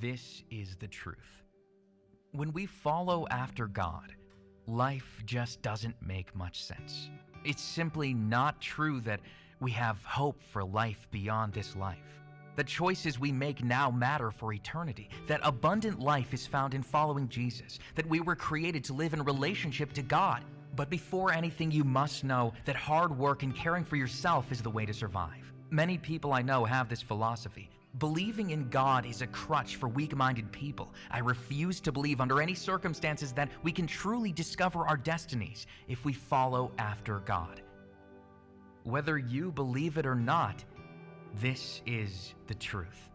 This is the truth. When we follow after God, life just doesn't make much sense. It's simply not true that we have hope for life beyond this life. The choices we make now matter for eternity, that abundant life is found in following Jesus, that we were created to live in relationship to God. But before anything, you must know that hard work and caring for yourself is the way to survive. Many people I know have this philosophy. Believing in God is a crutch for weak-minded people. I refuse to believe under any circumstances that we can truly discover our destinies if we follow after God. Whether you believe it or not, this is the truth.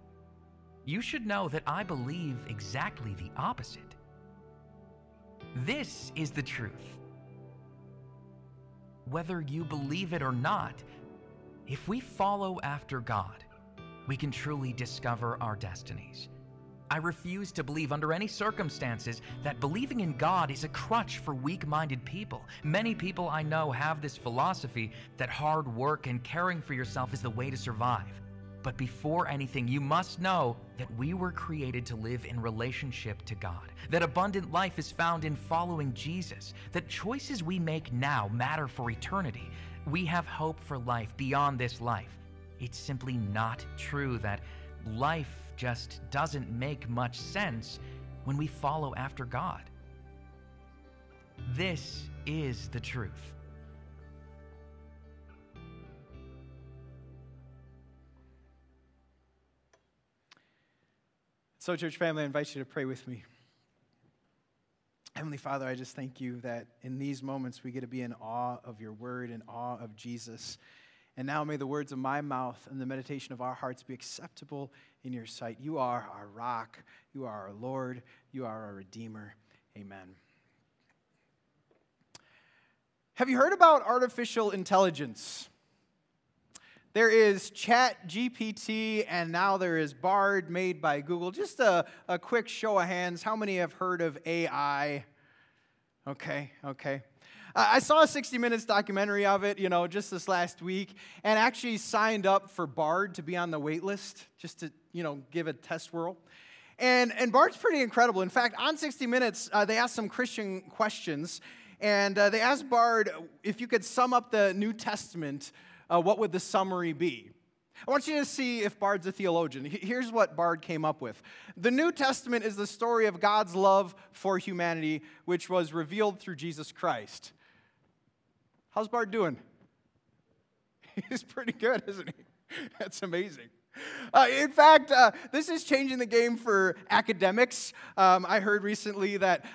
You should know that I believe exactly the opposite. This is the truth. Whether you believe it or not, if we follow after God, we can truly discover our destinies. I refuse to believe under any circumstances that believing in God is a crutch for weak-minded people. Many people I know have this philosophy that hard work and caring for yourself is the way to survive. But before anything, you must know that we were created to live in relationship to God, that abundant life is found in following Jesus, that choices we make now matter for eternity. We have hope for life beyond this life. It's simply not true that life just doesn't make much sense when we follow after God. This is the truth. So, church family, I invite you to pray with me. Heavenly Father, I just thank you that in these moments we get to be in awe of your word, in awe of Jesus. And now may the words of my mouth and the meditation of our hearts be acceptable in your sight. You are our rock. You are our Lord. You are our Redeemer. Amen. Have you heard about artificial intelligence? There is ChatGPT, and now there is Bard made by Google. Just a quick show of hands. How many have heard of AI? Okay. I saw a 60 Minutes documentary of it, just this last week, and actually signed up for Bard to be on the wait list just to, give a test whirl. And Bard's pretty incredible. In fact, on 60 Minutes, they asked some Christian questions, and they asked Bard if you could sum up the New Testament. What would the summary be? I want you to see if Bard's a theologian. Here's what Bard came up with. The New Testament is the story of God's love for humanity, which was revealed through Jesus Christ. How's Bard doing? He's pretty good, isn't he? That's amazing. In fact, this is changing the game for academics. I heard recently that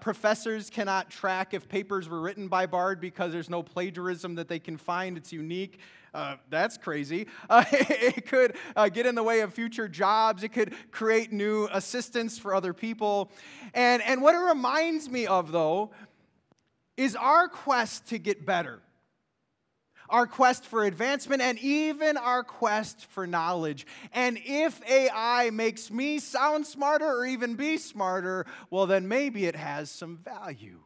professors cannot track if papers were written by Bard because there's no plagiarism that they can find. It's unique. That's crazy. It could get in the way of future jobs. It could create new assistants for other people. And what it reminds me of, though, is our quest to get better. Our quest for advancement, and even our quest for knowledge. And if AI makes me sound smarter or even be smarter, well, then maybe it has some value.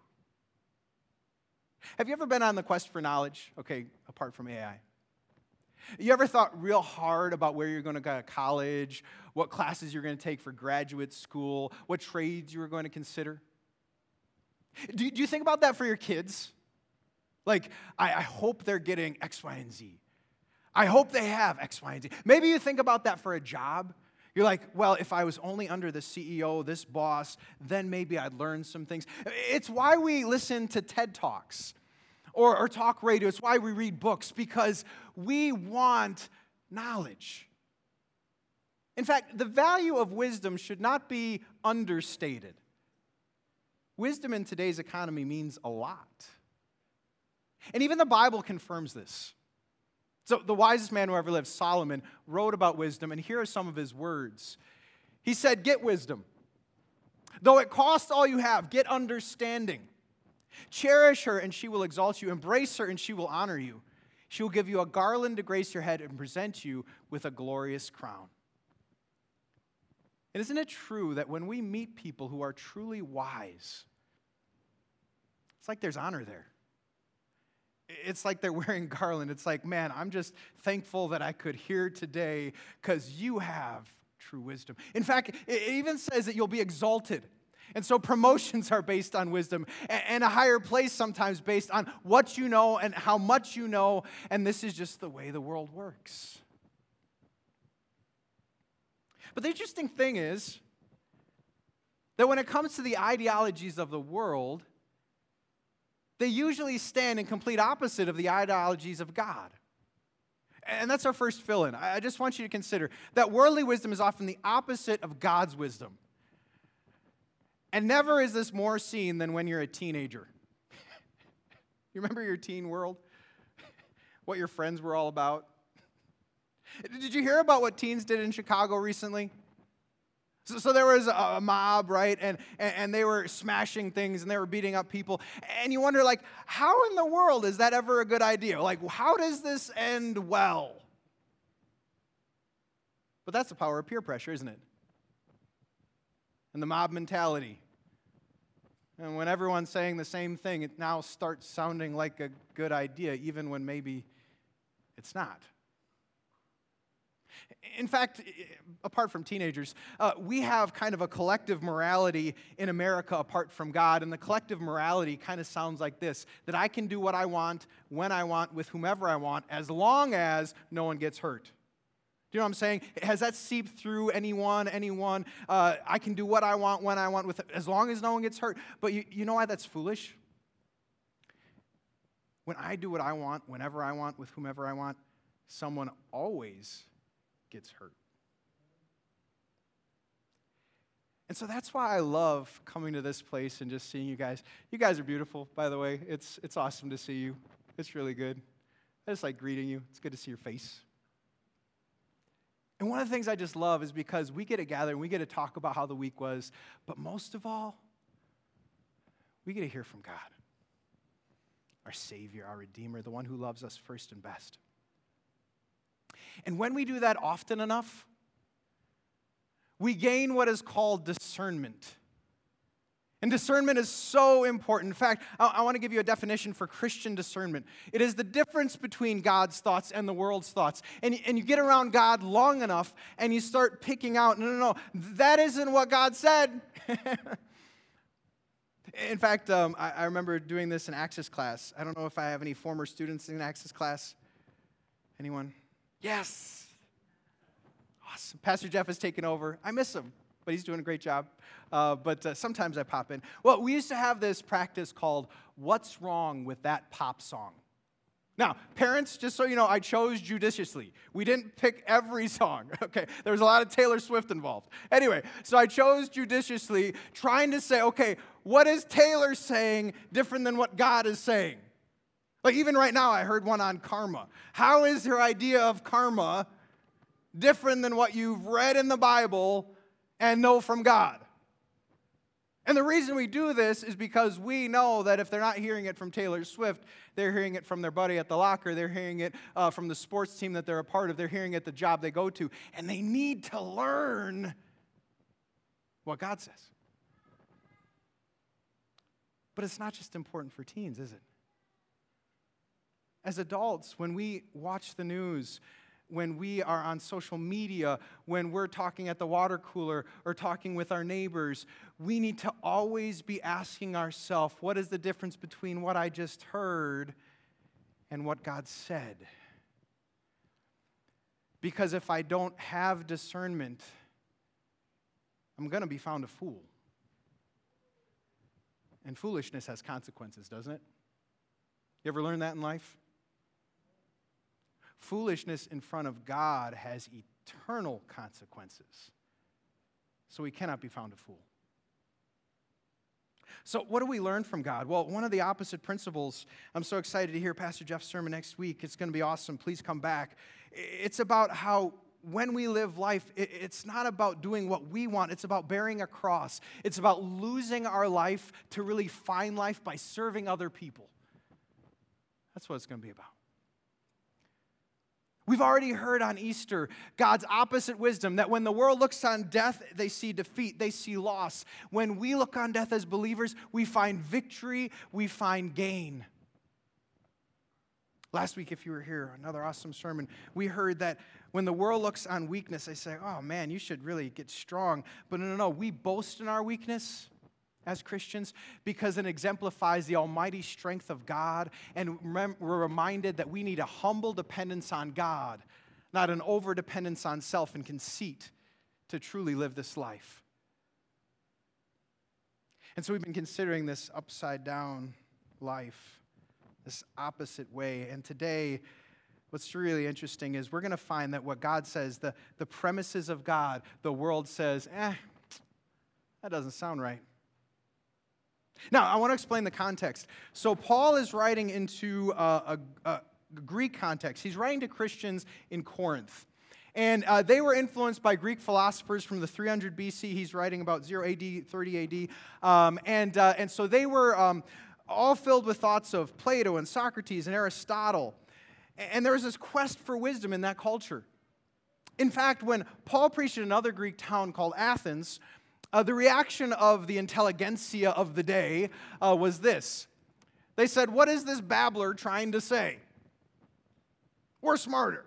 Have you ever been on the quest for knowledge? Okay, apart from AI. You ever thought real hard about where you're going to go to college, what classes you're going to take for graduate school, what trades you were going to consider? Do you think about that for your kids? Like, I hope they're getting X, Y, and Z. I hope they have X, Y, and Z. Maybe you think about that for a job. You're like, well, if I was only under the CEO, this boss, then maybe I'd learn some things. It's why we listen to TED Talks or talk radio. It's why we read books, because we want knowledge. In fact, the value of wisdom should not be understated. Wisdom in today's economy means a lot. And even the Bible confirms this. So the wisest man who ever lived, Solomon, wrote about wisdom, and here are some of his words. He said, "Get wisdom. Though it costs all you have, get understanding. Cherish her, and she will exalt you. Embrace her, and she will honor you. She will give you a garland to grace your head and present you with a glorious crown." And isn't it true that when we meet people who are truly wise, it's like there's honor there. It's like they're wearing garland. It's like, man, I'm just thankful that I could hear today because you have true wisdom. In fact, it even says that you'll be exalted. And so promotions are based on wisdom, and a higher place sometimes based on what you know and how much you know, and this is just the way the world works. But the interesting thing is that when it comes to the ideologies of the world, they usually stand in complete opposite of the ideologies of God. And that's our first fill-in. I just want you to consider that worldly wisdom is often the opposite of God's wisdom. And never is this more seen than when you're a teenager. You remember your teen world? What your friends were all about? Did you hear about what teens did in Chicago recently? So there was a mob, right? And they were smashing things and they were beating up people. And you wonder, like, how in the world is that ever a good idea? Like, how does this end well? But that's the power of peer pressure, isn't it? And the mob mentality. And when everyone's saying the same thing, it now starts sounding like a good idea, even when maybe it's not. In fact, apart from teenagers, we have kind of a collective morality in America apart from God, and the collective morality kind of sounds like this, that I can do what I want, when I want, with whomever I want, as long as no one gets hurt. Do you know what I'm saying? Has that seeped through anyone? I can do what I want, when I want, with as long as no one gets hurt. But you know why that's foolish? When I do what I want, whenever I want, with whomever I want, someone always gets hurt. And so that's why I love coming to this place and just seeing you guys. You guys are beautiful, by the way. It's awesome to see you. It's really good. I just like greeting you. It's good to see your face. And one of the things I just love is because we get to gather and we get to talk about how the week was, but most of all, we get to hear from God, our Savior, our Redeemer, the one who loves us first and best. And when we do that often enough, we gain what is called discernment. And discernment is so important. In fact, I want to give you a definition for Christian discernment. It is the difference between God's thoughts and the world's thoughts. And you get around God long enough, and you start picking out, no, that isn't what God said. In fact, I remember doing this in Access class. I don't know if I have any former students in Access class. Anyone? Yes. Awesome. Pastor Jeff has taken over. I miss him, but he's doing a great job. But sometimes I pop in. Well, we used to have this practice called What's Wrong with That Pop Song? Now, parents, just so you know, I chose judiciously. We didn't pick every song, okay? There was a lot of Taylor Swift involved. Anyway, so I chose judiciously, trying to say, okay, what is Taylor saying different than what God is saying? Like, even right now, I heard one on karma. How is her idea of karma different than what you've read in the Bible and know from God? And the reason we do this is because we know that if they're not hearing it from Taylor Swift, they're hearing it from their buddy at the locker, they're hearing it from the sports team that they're a part of, they're hearing it at the job they go to, and they need to learn what God says. But it's not just important for teens, is it? As adults, when we watch the news, when we are on social media, when we're talking at the water cooler or talking with our neighbors, we need to always be asking ourselves, what is the difference between what I just heard and what God said? Because if I don't have discernment, I'm going to be found a fool. And foolishness has consequences, doesn't it? You ever learn that in life? Foolishness in front of God has eternal consequences, so we cannot be found a fool. So what do we learn from God? Well, one of the opposite principles, I'm so excited to hear Pastor Jeff's sermon next week. It's going to be awesome. Please come back. It's about how when we live life, it's not about doing what we want. It's about bearing a cross. It's about losing our life to really find life by serving other people. That's what it's going to be about. We've already heard on Easter God's opposite wisdom, that when the world looks on death, they see defeat, they see loss. When we look on death as believers, we find victory, we find gain. Last week, if you were here, another awesome sermon, we heard that When the world looks on weakness, they say, oh man, you should really get strong. But no, no, no, we boast in our weakness as Christians because it exemplifies the almighty strength of God, and we're reminded that we need a humble dependence on God, not an overdependence on self and conceit to truly live this life. And so we've been considering this upside-down life, this opposite way. And today, what's really interesting is we're going to find that what God says, the premises of God, the world says, that doesn't sound right. Now, I want to explain the context. So Paul is writing into a Greek context. He's writing to Christians in Corinth. And they were influenced by Greek philosophers from the 300 BC. He's writing about 0 AD, 30 AD. And so they were all filled with thoughts of Plato and Socrates and Aristotle. And there was this quest for wisdom in that culture. In fact, when Paul preached in another Greek town called Athens, the reaction of the intelligentsia of the day was this. They said, what is this babbler trying to say? We're smarter.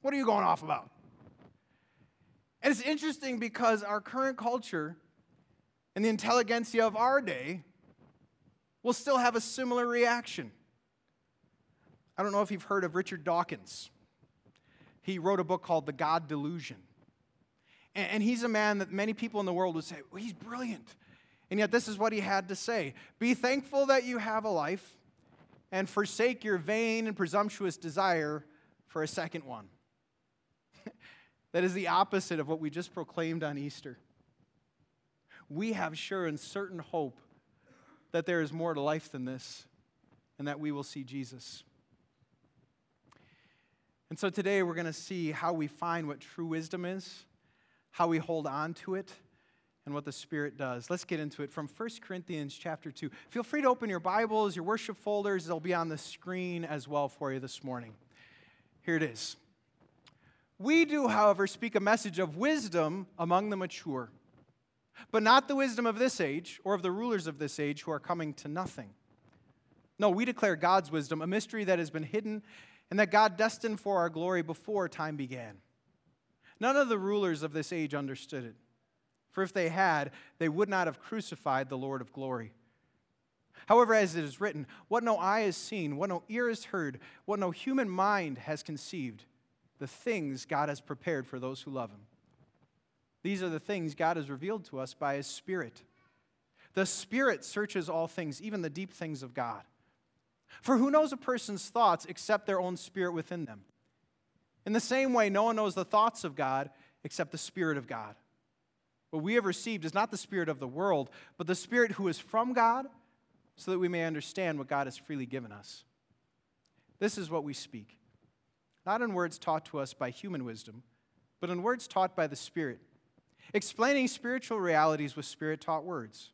What are you going off about? And it's interesting because our current culture and the intelligentsia of our day will still have a similar reaction. I don't know if you've heard of Richard Dawkins. He wrote a book called The God Delusion. And he's a man that many people in the world would say, well, he's brilliant. And yet this is what he had to say. Be thankful that you have a life and forsake your vain and presumptuous desire for a second one. That is the opposite of what we just proclaimed on Easter. We have sure and certain hope that there is more to life than this, and that we will see Jesus. And so today we're going to see how we find what true wisdom is, how we hold on to it, and what the Spirit does. Let's get into it from 1 Corinthians chapter 2. Feel free to open your Bibles, your worship folders. They'll be on the screen as well for you this morning. Here it is. We do, however, speak a message of wisdom among the mature, but not the wisdom of this age or of the rulers of this age who are coming to nothing. No, we declare God's wisdom, a mystery that has been hidden and that God destined for our glory before time began. None of the rulers of this age understood it, for if they had, they would not have crucified the Lord of glory. However, as it is written, what no eye has seen, what no ear has heard, what no human mind has conceived, the things God has prepared for those who love Him. These are the things God has revealed to us by His Spirit. The Spirit searches all things, even the deep things of God. For who knows a person's thoughts except their own spirit within them? In the same way, no one knows the thoughts of God except the Spirit of God. What we have received is not the spirit of the world, but the Spirit who is from God, so that we may understand what God has freely given us. This is what we speak, not in words taught to us by human wisdom, but in words taught by the Spirit, explaining spiritual realities with Spirit-taught words.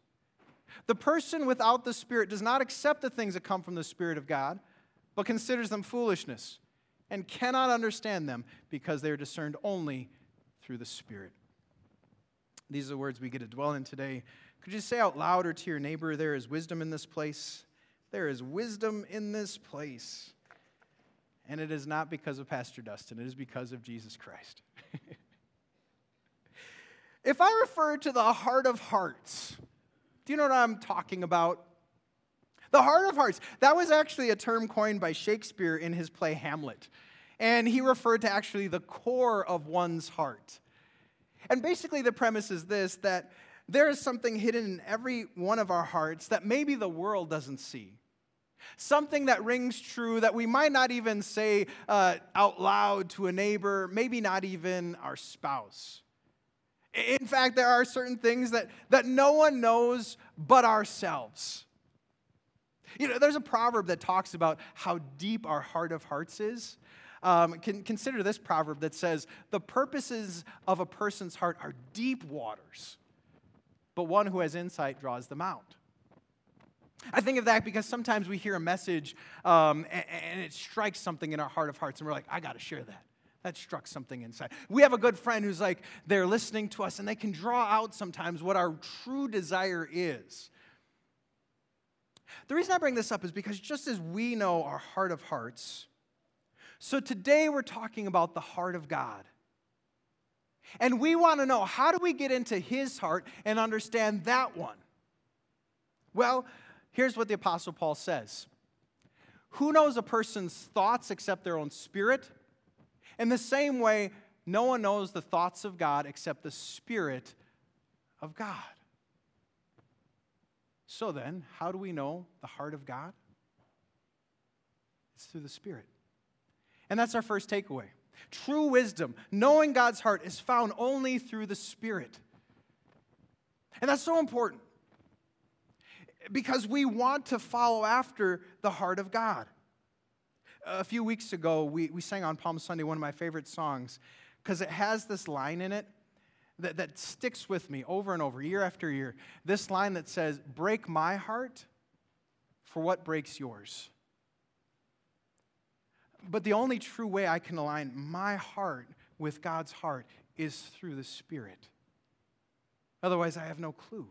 The person without the Spirit does not accept the things that come from the Spirit of God, but considers them foolishness and cannot understand them because they are discerned only through the Spirit. These are the words we get to dwell in today. Could you say out loud or to your neighbor, there is wisdom in this place? There is wisdom in this place. And it is not because of Pastor Dustin. It is because of Jesus Christ. If I refer to the heart of hearts, do you know what I'm talking about? The heart of hearts. That was actually a term coined by Shakespeare in his play Hamlet. And he referred to actually the core of one's heart. And basically the premise is this, that there is something hidden in every one of our hearts that maybe the world doesn't see. Something that rings true that we might not even say out loud to a neighbor, maybe not even our spouse. In fact, there are certain things that no one knows but ourselves. You know, there's a proverb that talks about how deep our heart of hearts is. Consider this proverb that says, the purposes of a person's heart are deep waters, but one who has insight draws them out. I think of that because sometimes we hear a message and it strikes something in our heart of hearts, and we're like, I got to share that. That struck something inside. We have a good friend who's like, they're listening to us, and they can draw out sometimes what our true desire is. The reason I bring this up is because just as we know our heart of hearts, So today we're talking about the heart of God. And we want to know, how do we get into his heart and understand that one? Well, here's what the Apostle Paul says. Who knows a person's thoughts except their own spirit? In the same way, no one knows the thoughts of God except the Spirit of God. So then, how do we know the heart of God? It's through the Spirit. And that's our first takeaway. True wisdom, knowing God's heart, is found only through the Spirit. And that's so important, because we want to follow after the heart of God. A few weeks ago, we sang on Palm Sunday one of my favorite songs, because it has this line in it that sticks with me over and over, year after year. This line that says, break my heart for what breaks yours. But the only true way I can align my heart with God's heart is through the Spirit. Otherwise, I have no clue.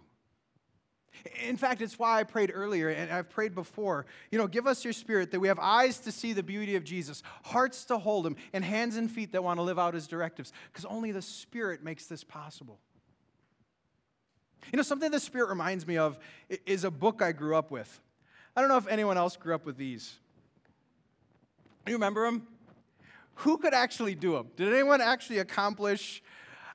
In fact, it's why I prayed earlier, and I've prayed before. You know, give us your Spirit that we have eyes to see the beauty of Jesus, hearts to hold him, and hands and feet that want to live out his directives, because only the Spirit makes this possible. You know, something the Spirit reminds me of is a book I grew up with. I don't know if anyone else grew up with these. Do you remember them? Who could actually do them? Did anyone actually accomplish?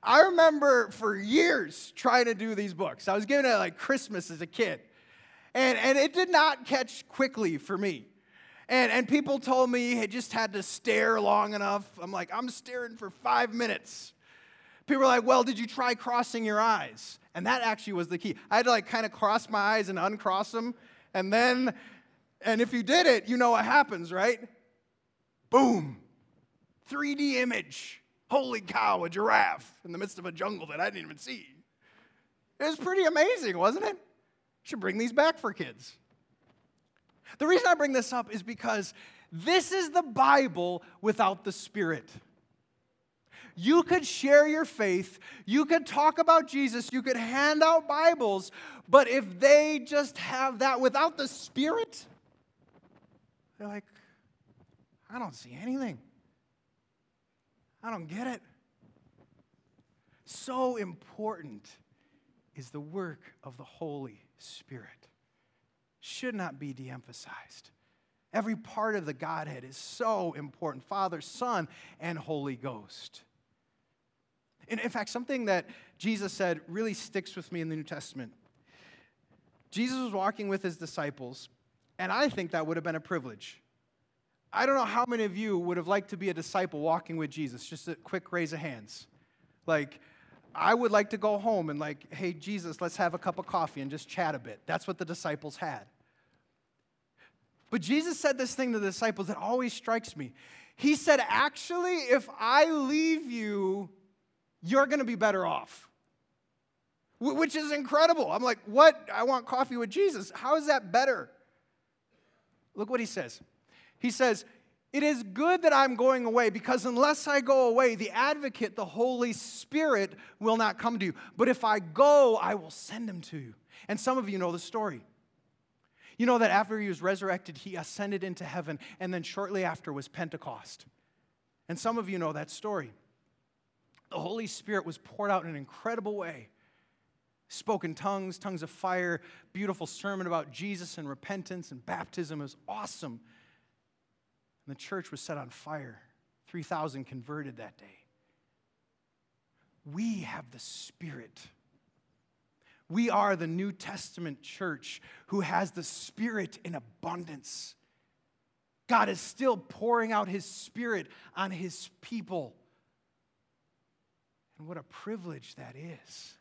I remember for years trying to do these books. I was given it like Christmas as a kid. And it did not catch quickly for me. And people told me I just had to stare long enough. I'm like, I'm staring for 5 minutes. People were like, well, did you try crossing your eyes? And that actually was the key. I had to like kind of cross my eyes and uncross them. And if you did it, you know what happens, right? Boom, 3D image. Holy cow, a giraffe in the midst of a jungle that I didn't even see. It was pretty amazing, wasn't it? Should bring these back for kids. The reason I bring this up is because this is the Bible without the Spirit. You could share your faith, you could talk about Jesus, you could hand out Bibles, but if they just have that without the Spirit, they're like, I don't see anything. I don't get it. So important is the work of the Holy Spirit. Should not be de-emphasized. Every part of the Godhead is so important. Father, Son, and Holy Ghost. And in fact, something that Jesus said really sticks with me in the New Testament. Jesus was walking with his disciples, and I think that would have been a privilege. I don't know how many of you would have liked to be a disciple walking with Jesus. Just a quick raise of hands. Like, I would like to go home and like, hey, Jesus, let's have a cup of coffee and just chat a bit. That's what the disciples had. But Jesus said this thing to the disciples that always strikes me. He said, actually, if I leave you, you're going to be better off. Which is incredible. I'm like, what? I want coffee with Jesus. How is that better? Look what he says. He says, it is good that I'm going away, because unless I go away, the advocate, the Holy Spirit, will not come to you. But if I go, I will send him to you. And some of you know the story. You know that after he was resurrected, he ascended into heaven, and then shortly after was Pentecost. And some of you know that story. The Holy Spirit was poured out in an incredible way. Spoke in tongues, tongues of fire, beautiful sermon about Jesus and repentance and baptism. It was awesome. And the church was set on fire. 3,000 converted that day. We have the Spirit. We are the New Testament church who has the Spirit in abundance. God is still pouring out his Spirit on his people. And what a privilege that is.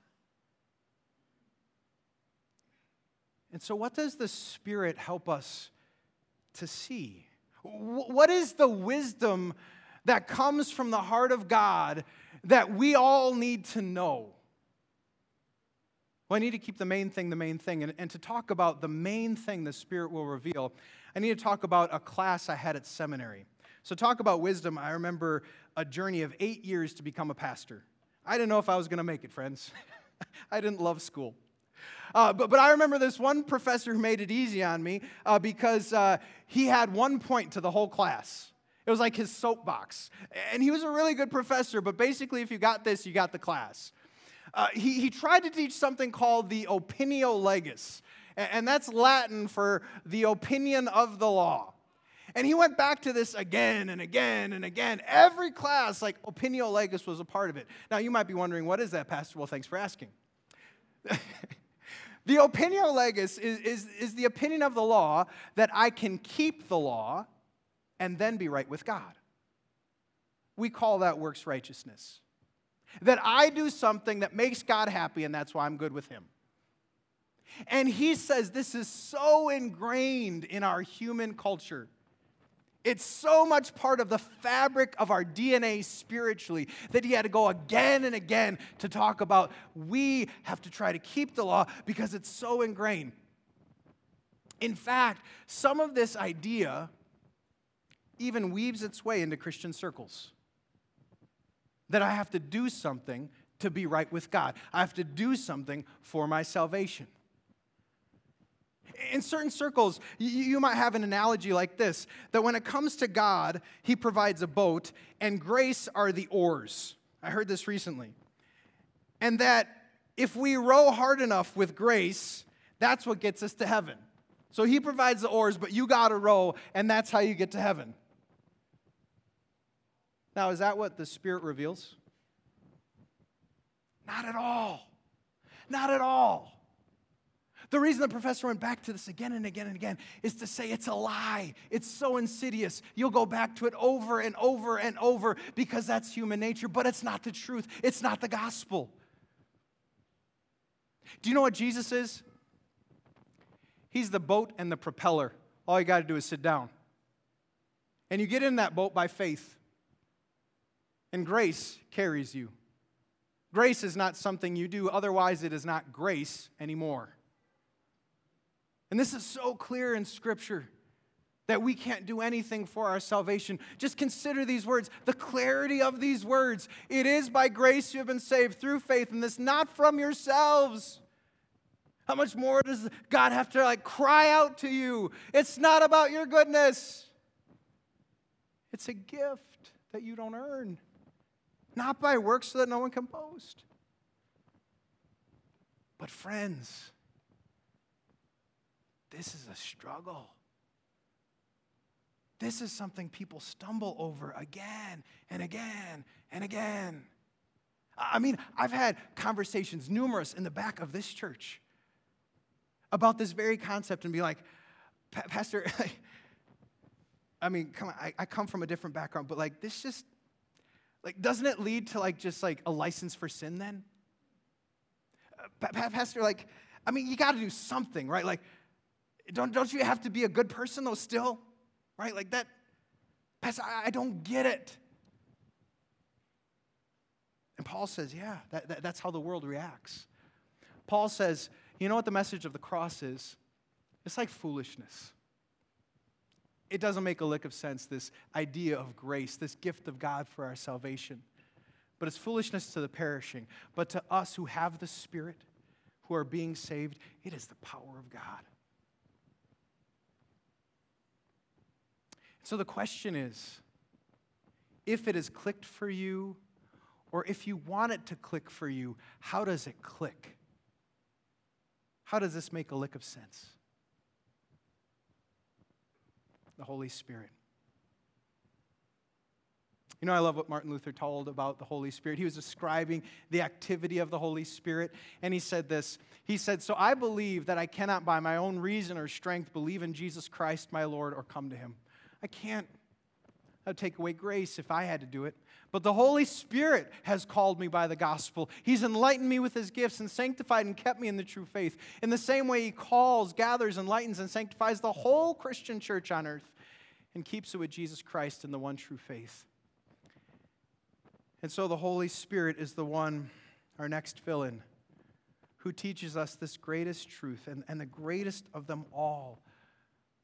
And so what does the Spirit help us to see? What is the wisdom that comes from the heart of God that we all need to know? Well, I need to keep the main thing. And to talk about the main thing the Spirit will reveal, I need to talk about a class I had at seminary. So talk about wisdom. I remember a journey of 8 years to become a pastor. I didn't know if I was going to make it, friends. I didn't love school. But I remember this one professor who made it easy on me because he had one point to the whole class. It was like his soapbox. And he was a really good professor, but basically if you got this, you got the class. He tried to teach something called the Opinio Legis, and that's Latin for the opinion of the law. And he went back to this again and again and again. Every class, like, Opinio Legis was a part of it. Now, you might be wondering, what is that, Pastor? Well, thanks for asking. The Opinio Legis is the opinion of the law that I can keep the law and then be right with God. We call that works righteousness. That I do something that makes God happy, and that's why I'm good with him. And he says this is so ingrained in our human culture. It's so much part of the fabric of our DNA spiritually that he had to go again and again to talk about we have to try to keep the law because it's so ingrained. In fact, some of this idea even weaves its way into Christian circles. That I have to do something to be right with God. I have to do something for my salvation. In certain circles, you might have an analogy like this, that when it comes to God, he provides a boat, and grace are the oars. I heard this recently. And that if we row hard enough with grace, that's what gets us to heaven. So he provides the oars, but you got to row, and that's how you get to heaven. Now, is that what the Spirit reveals? Not at all. Not at all. The reason the professor went back to this again and again and again is to say it's a lie. It's so insidious. You'll go back to it over and over and over because that's human nature, but it's not the truth. It's not the gospel. Do you know what Jesus is? He's the boat and the propeller. All you got to do is sit down. And you get in that boat by faith. And grace carries you. Grace is not something you do, otherwise it is not grace anymore. And this is so clear in Scripture that we can't do anything for our salvation. Just consider these words, the clarity of these words. It is by grace you have been saved through faith, and this not from yourselves. How much more does God have to cry out to you? It's not about your goodness. It's a gift that you don't earn. Not by works so that no one can boast. But friends, this is a struggle. This is something people stumble over again and again and again. I mean, I've had conversations numerous in the back of this church about this very concept and be like, Pastor, I mean, come on, I come from a different background, but this just, doesn't it lead to just a license for sin then? Pastor, I mean, you got to do something, right? Don't you have to be a good person though still? Right? That, Pastor, I don't get it. And Paul says, yeah, that's how the world reacts. Paul says, you know what the message of the cross is? It's like foolishness. It doesn't make a lick of sense, this idea of grace, this gift of God for our salvation. But it's foolishness to the perishing. But to us who have the Spirit, who are being saved, it is the power of God. So the question is, if it has clicked for you, or if you want it to click for you, how does it click? How does this make a lick of sense? The Holy Spirit. You know, I love what Martin Luther told about the Holy Spirit. He was describing the activity of the Holy Spirit, and he said this. He said, so I believe that I cannot by my own reason or strength believe in Jesus Christ my Lord or come to him. I can't. That would take away grace if I had to do it. But the Holy Spirit has called me by the gospel. He's enlightened me with his gifts and sanctified and kept me in the true faith. In the same way he calls, gathers, enlightens, and sanctifies the whole Christian church on earth and keeps it with Jesus Christ in the one true faith. And so the Holy Spirit is the one, our next fill-in, who teaches us this greatest truth and the greatest of them all.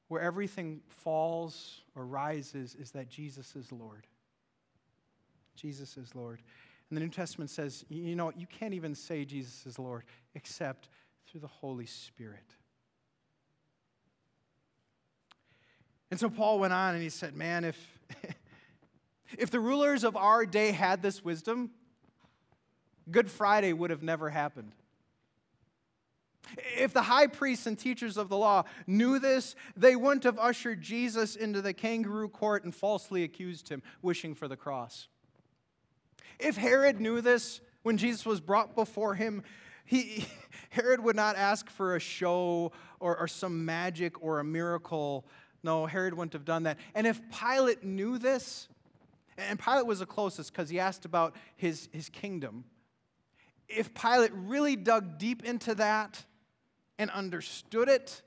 Where everything falls or rises is that Jesus is Lord. Jesus is Lord. And the New Testament says, you know, you can't even say Jesus is Lord except through the Holy Spirit. And so Paul went on and he said, man, if If the rulers of our day had this wisdom, Good Friday would have never happened. If the high priests and teachers of the law knew this, they wouldn't have ushered Jesus into the kangaroo court and falsely accused him, wishing for the cross. If Herod knew this, when Jesus was brought before him, Herod would not ask for a show or some magic or a miracle. No, Herod wouldn't have done that. And if Pilate knew this, and Pilate was the closest because he asked about his kingdom. If Pilate really dug deep into that and understood it,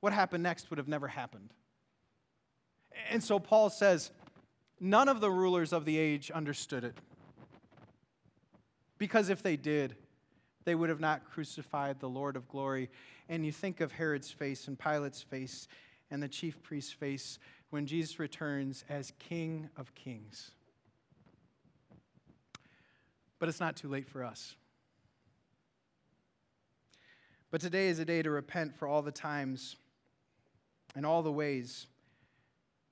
what happened next would have never happened. And so Paul says, none of the rulers of the age understood it. Because if they did, they would have not crucified the Lord of glory. And you think of Herod's face and Pilate's face and the chief priest's face when Jesus returns as King of Kings. But it's not too late for us. But today is a day to repent for all the times and all the ways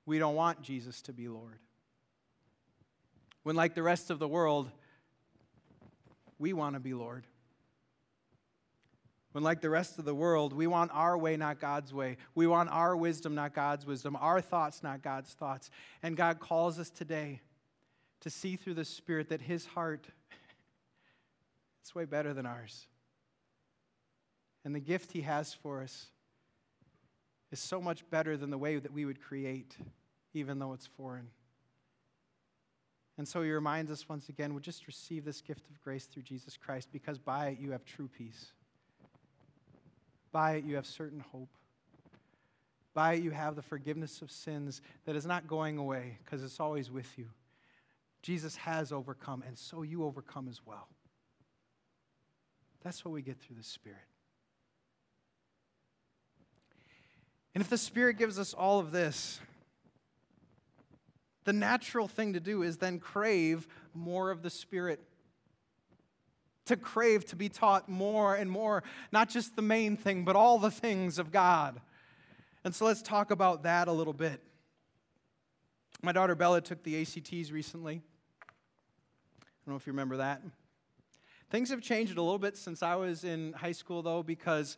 we don't want Jesus to be Lord. When, like the rest of the world, we want to be Lord. When, like the rest of the world, we want our way, not God's way. We want our wisdom, not God's wisdom. Our thoughts, not God's thoughts. And God calls us today to see through the Spirit that His heart is way better than ours. And the gift He has for us is so much better than the way that we would create, even though it's foreign. And so He reminds us once again, we'll just receive this gift of grace through Jesus Christ, because by it you have true peace. By it you have certain hope. By it you have the forgiveness of sins that is not going away, because it's always with you. Jesus has overcome, and so you overcome as well. That's what we get through the Spirit. And if the Spirit gives us all of this, the natural thing to do is then crave more of the Spirit. To crave to be taught more and more, not just the main thing, but all the things of God. And so let's talk about that a little bit. My daughter Bella took the ACTs recently. I don't know if you remember that. Things have changed a little bit since I was in high school, though, because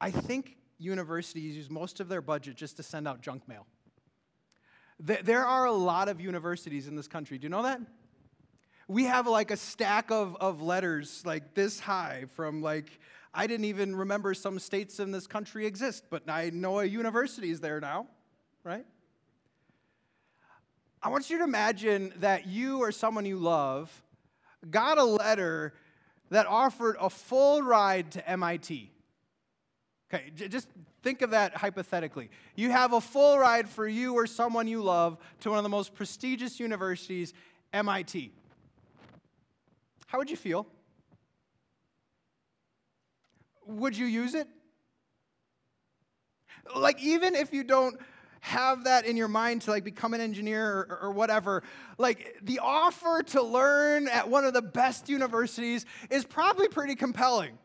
I think universities use most of their budget just to send out junk mail. There are a lot of universities in this country. Do you know that? We have like a stack of letters like this high from like, I didn't even remember some states in this country exist, but I know a university is there now, right? I want you to imagine that you or someone you love got a letter that offered a full ride to MIT. Okay, just think of that hypothetically. You have a full ride for you or someone you love to one of the most prestigious universities, MIT. How would you feel? Would you use it? Like, even if you don't have that in your mind to like become an engineer or whatever, like the offer to learn at one of the best universities is probably pretty compelling,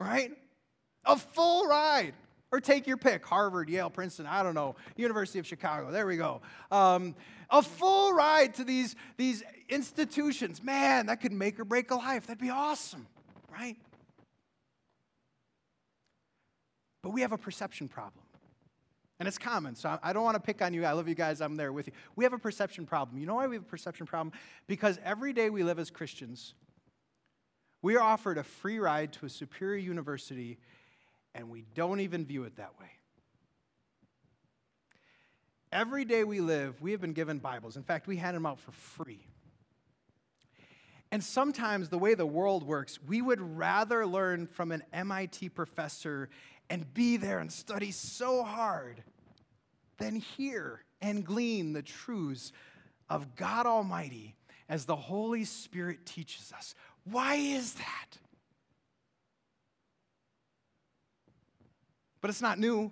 right? A full ride, or take your pick, Harvard, Yale, Princeton, I don't know, University of Chicago, there we go. A full ride to these institutions, man, that could make or break a life, that'd be awesome, right? But we have a perception problem. And it's common, so I don't want to pick on you. I love you guys. I'm there with you. We have a perception problem. You know why we have a perception problem? Because every day we live as Christians, we are offered a free ride to a superior university, and we don't even view it that way. Every day we live, we have been given Bibles. In fact, we hand them out for free. And sometimes the way the world works, we would rather learn from an MIT professor and be there and study so hard, then hear and glean the truths of God Almighty as the Holy Spirit teaches us. Why is that? But it's not new.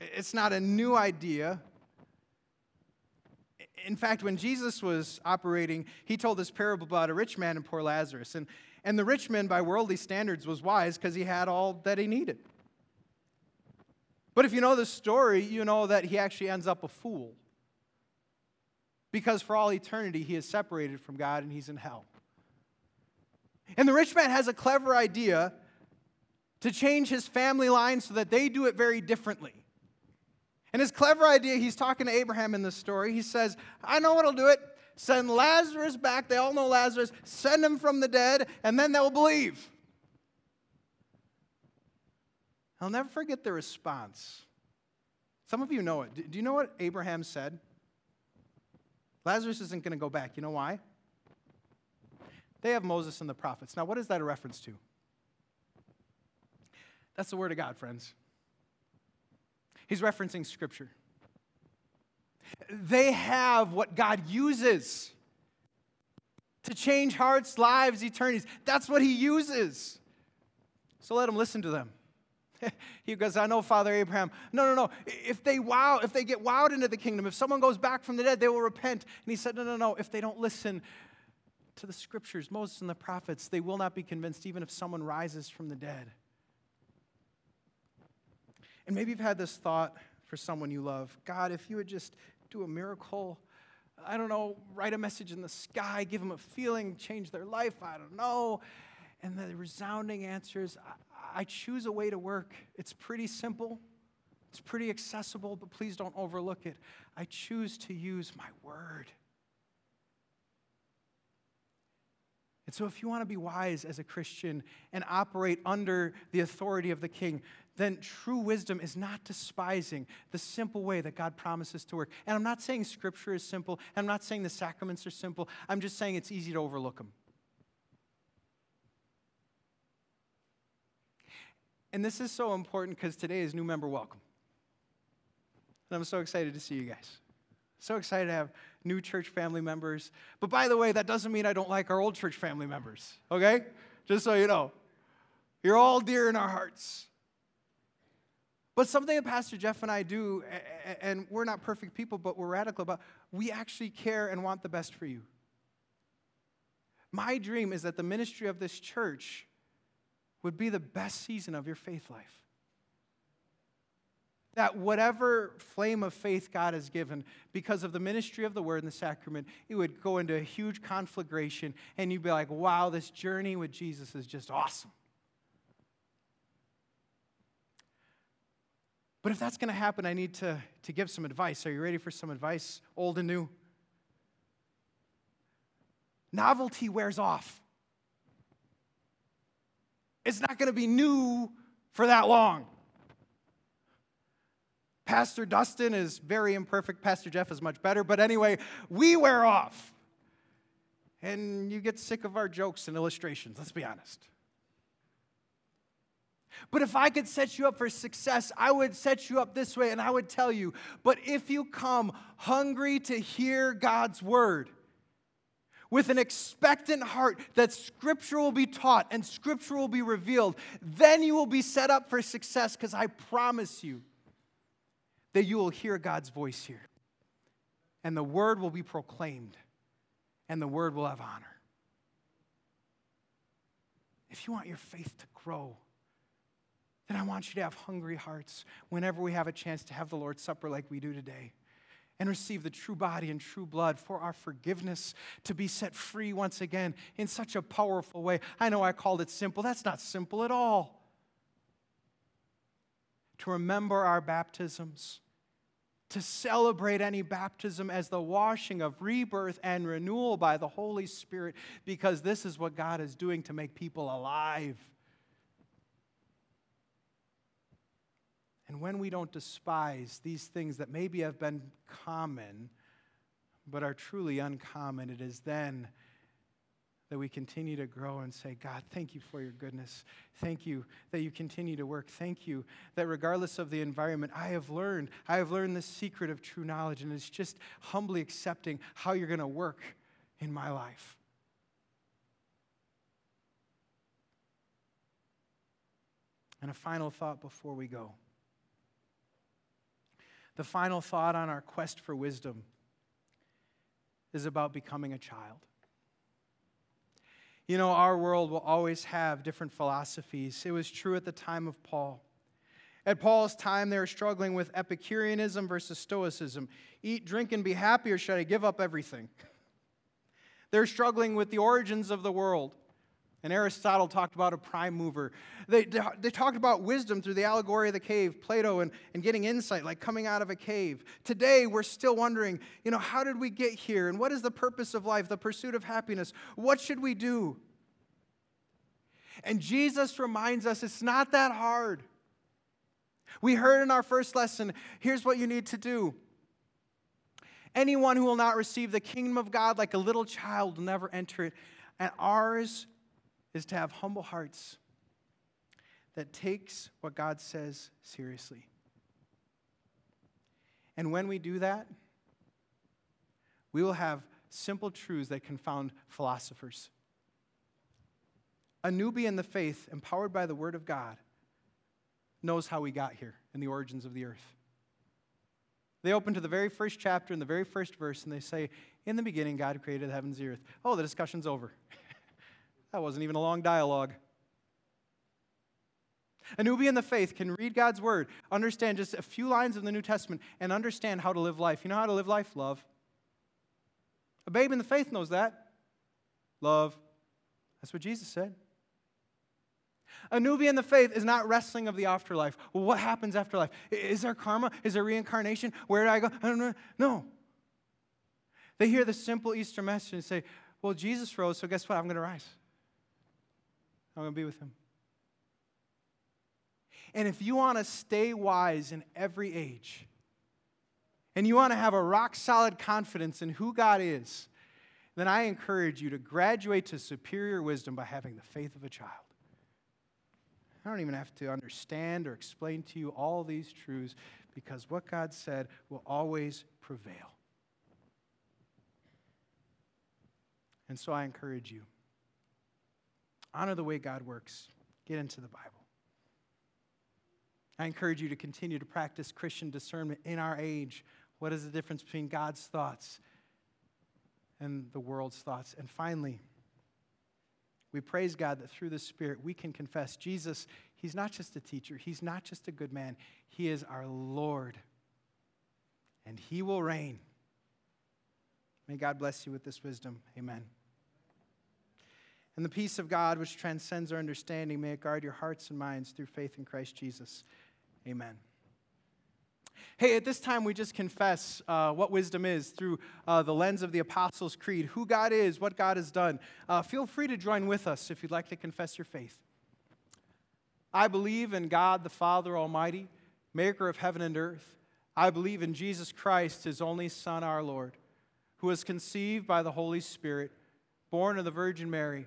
It's not a new idea. In fact, when Jesus was operating, he told this parable about a rich man and poor Lazarus. And the rich man, by worldly standards, was wise because he had all that he needed. But if you know the story, you know that he actually ends up a fool. because for all eternity he is separated from God and he's in hell. And the rich man has a clever idea to change his family line so that they do it very differently. And his clever idea, he's talking to Abraham in this story. He says, I know what'll do it. Send Lazarus back. They all know Lazarus. Send him from the dead, and then they'll believe. I'll never forget the response. Some of you know it. Do you know what Abraham said? Lazarus isn't going to go back. You know why? They have Moses and the prophets. Now, what is that a reference to? That's the Word of God, friends. He's referencing Scripture. They have what God uses to change hearts, lives, eternities. That's what he uses. So let him listen to them. He goes, I know, Father Abraham. No. If they get wowed into the kingdom, if someone goes back from the dead, they will repent. And he said, no. If they don't listen to the Scriptures, Moses and the prophets, they will not be convinced even if someone rises from the dead. And maybe you've had this thought for someone you love. God, if you would just do a miracle, I don't know, write a message in the sky, give them a feeling, change their life, I don't know. And the resounding answer is, I choose a way to work. It's pretty simple. It's pretty accessible, but please don't overlook it. I choose to use my word. And so if you want to be wise as a Christian and operate under the authority of the King, then true wisdom is not despising the simple way that God promises to work. And I'm not saying Scripture is simple. And I'm not saying the sacraments are simple. I'm just saying it's easy to overlook them. And this is so important because today is new member welcome. And I'm so excited to see you guys. So excited to have new church family members. But by the way, that doesn't mean I don't like our old church family members, okay? Just so you know. You're all dear in our hearts. But something that Pastor Jeff and I do, and we're not perfect people, but we're radical about, we actually care and want the best for you. My dream is that the ministry of this church would be the best season of your faith life. That whatever flame of faith God has given, because of the ministry of the Word and the sacrament, it would go into a huge conflagration, and you'd be like, wow, this journey with Jesus is just awesome. But if that's going to happen, I need to give some advice. Are you ready for some advice, old and new? Novelty wears off. It's not going to be new for that long. Pastor Dustin is very imperfect. Pastor Jeff is much better. But anyway, we wear off. And you get sick of our jokes and illustrations, let's be honest. But if I could set you up for success, I would set you up this way, and I would tell you, but if you come hungry to hear God's word, with an expectant heart that Scripture will be taught and Scripture will be revealed, then you will be set up for success, because I promise you, that you will hear God's voice here. And the word will be proclaimed. And the word will have honor. If you want your faith to grow, then I want you to have hungry hearts whenever we have a chance to have the Lord's Supper like we do today. And receive the true body and true blood for our forgiveness, to be set free once again in such a powerful way. I know I called it simple. That's not simple at all. To remember our baptisms, to celebrate any baptism as the washing of rebirth and renewal by the Holy Spirit, because this is what God is doing to make people alive. And when we don't despise these things that maybe have been common, but are truly uncommon, it is then that we continue to grow and say, God, thank you for your goodness. Thank you that you continue to work. Thank you that regardless of the environment, I have learned the secret of true knowledge, and it's just humbly accepting how you're going to work in my life. And a final thought before we go. The final thought on our quest for wisdom is about becoming a child. You know, our world will always have different philosophies. It was true at the time of Paul. At Paul's time, they were struggling with Epicureanism versus Stoicism. Eat, drink, and be happy, or should I give up everything? They're struggling with the origins of the world. And Aristotle talked about a prime mover. They talked about wisdom through the allegory of the cave, Plato, and getting insight, like coming out of a cave. Today, we're still wondering, you know, how did we get here? And what is the purpose of life, the pursuit of happiness? What should we do? And Jesus reminds us it's not that hard. We heard in our first lesson, here's what you need to do. Anyone who will not receive the kingdom of God like a little child will never enter it. And ours is to have humble hearts that takes what God says seriously. And when we do that, we will have simple truths that confound philosophers. A newbie in the faith, empowered by the word of God, knows how we got here and the origins of the earth. They open to the very first chapter and the very first verse, and they say, in the beginning, God created the heavens and the earth. Oh, the discussion's over. That wasn't even a long dialogue. A newbie in the faith can read God's word, understand just a few lines of the New Testament, and understand how to live life. You know how to live life? Love. A babe in the faith knows that. Love. That's what Jesus said. A newbie in the faith is not wrestling of the afterlife. Well, what happens after life? Is there karma? Is there reincarnation? Where do I go? I don't know. No. They hear the simple Easter message and say, well, Jesus rose, so guess what? I'm going to rise. I'm going to be with him. And if you want to stay wise in every age, and you want to have a rock-solid confidence in who God is, then I encourage you to graduate to superior wisdom by having the faith of a child. I don't even have to understand or explain to you all these truths, because what God said will always prevail. And so I encourage you. Honor the way God works. Get into the Bible. I encourage you to continue to practice Christian discernment in our age. What is the difference between God's thoughts and the world's thoughts? And finally, we praise God that through the Spirit we can confess Jesus, he's not just a teacher. He's not just a good man. He is our Lord, and he will reign. May God bless you with this wisdom. Amen. And the peace of God, which transcends our understanding, may it guard your hearts and minds through faith in Christ Jesus. Amen. Hey, at this time, we just confess what wisdom is through the lens of the Apostles' Creed, who God is, what God has done. Feel free to join with us if you'd like to confess your faith. I believe in God, the Father Almighty, maker of heaven and earth. I believe in Jesus Christ, his only Son, our Lord, who was conceived by the Holy Spirit, born of the Virgin Mary,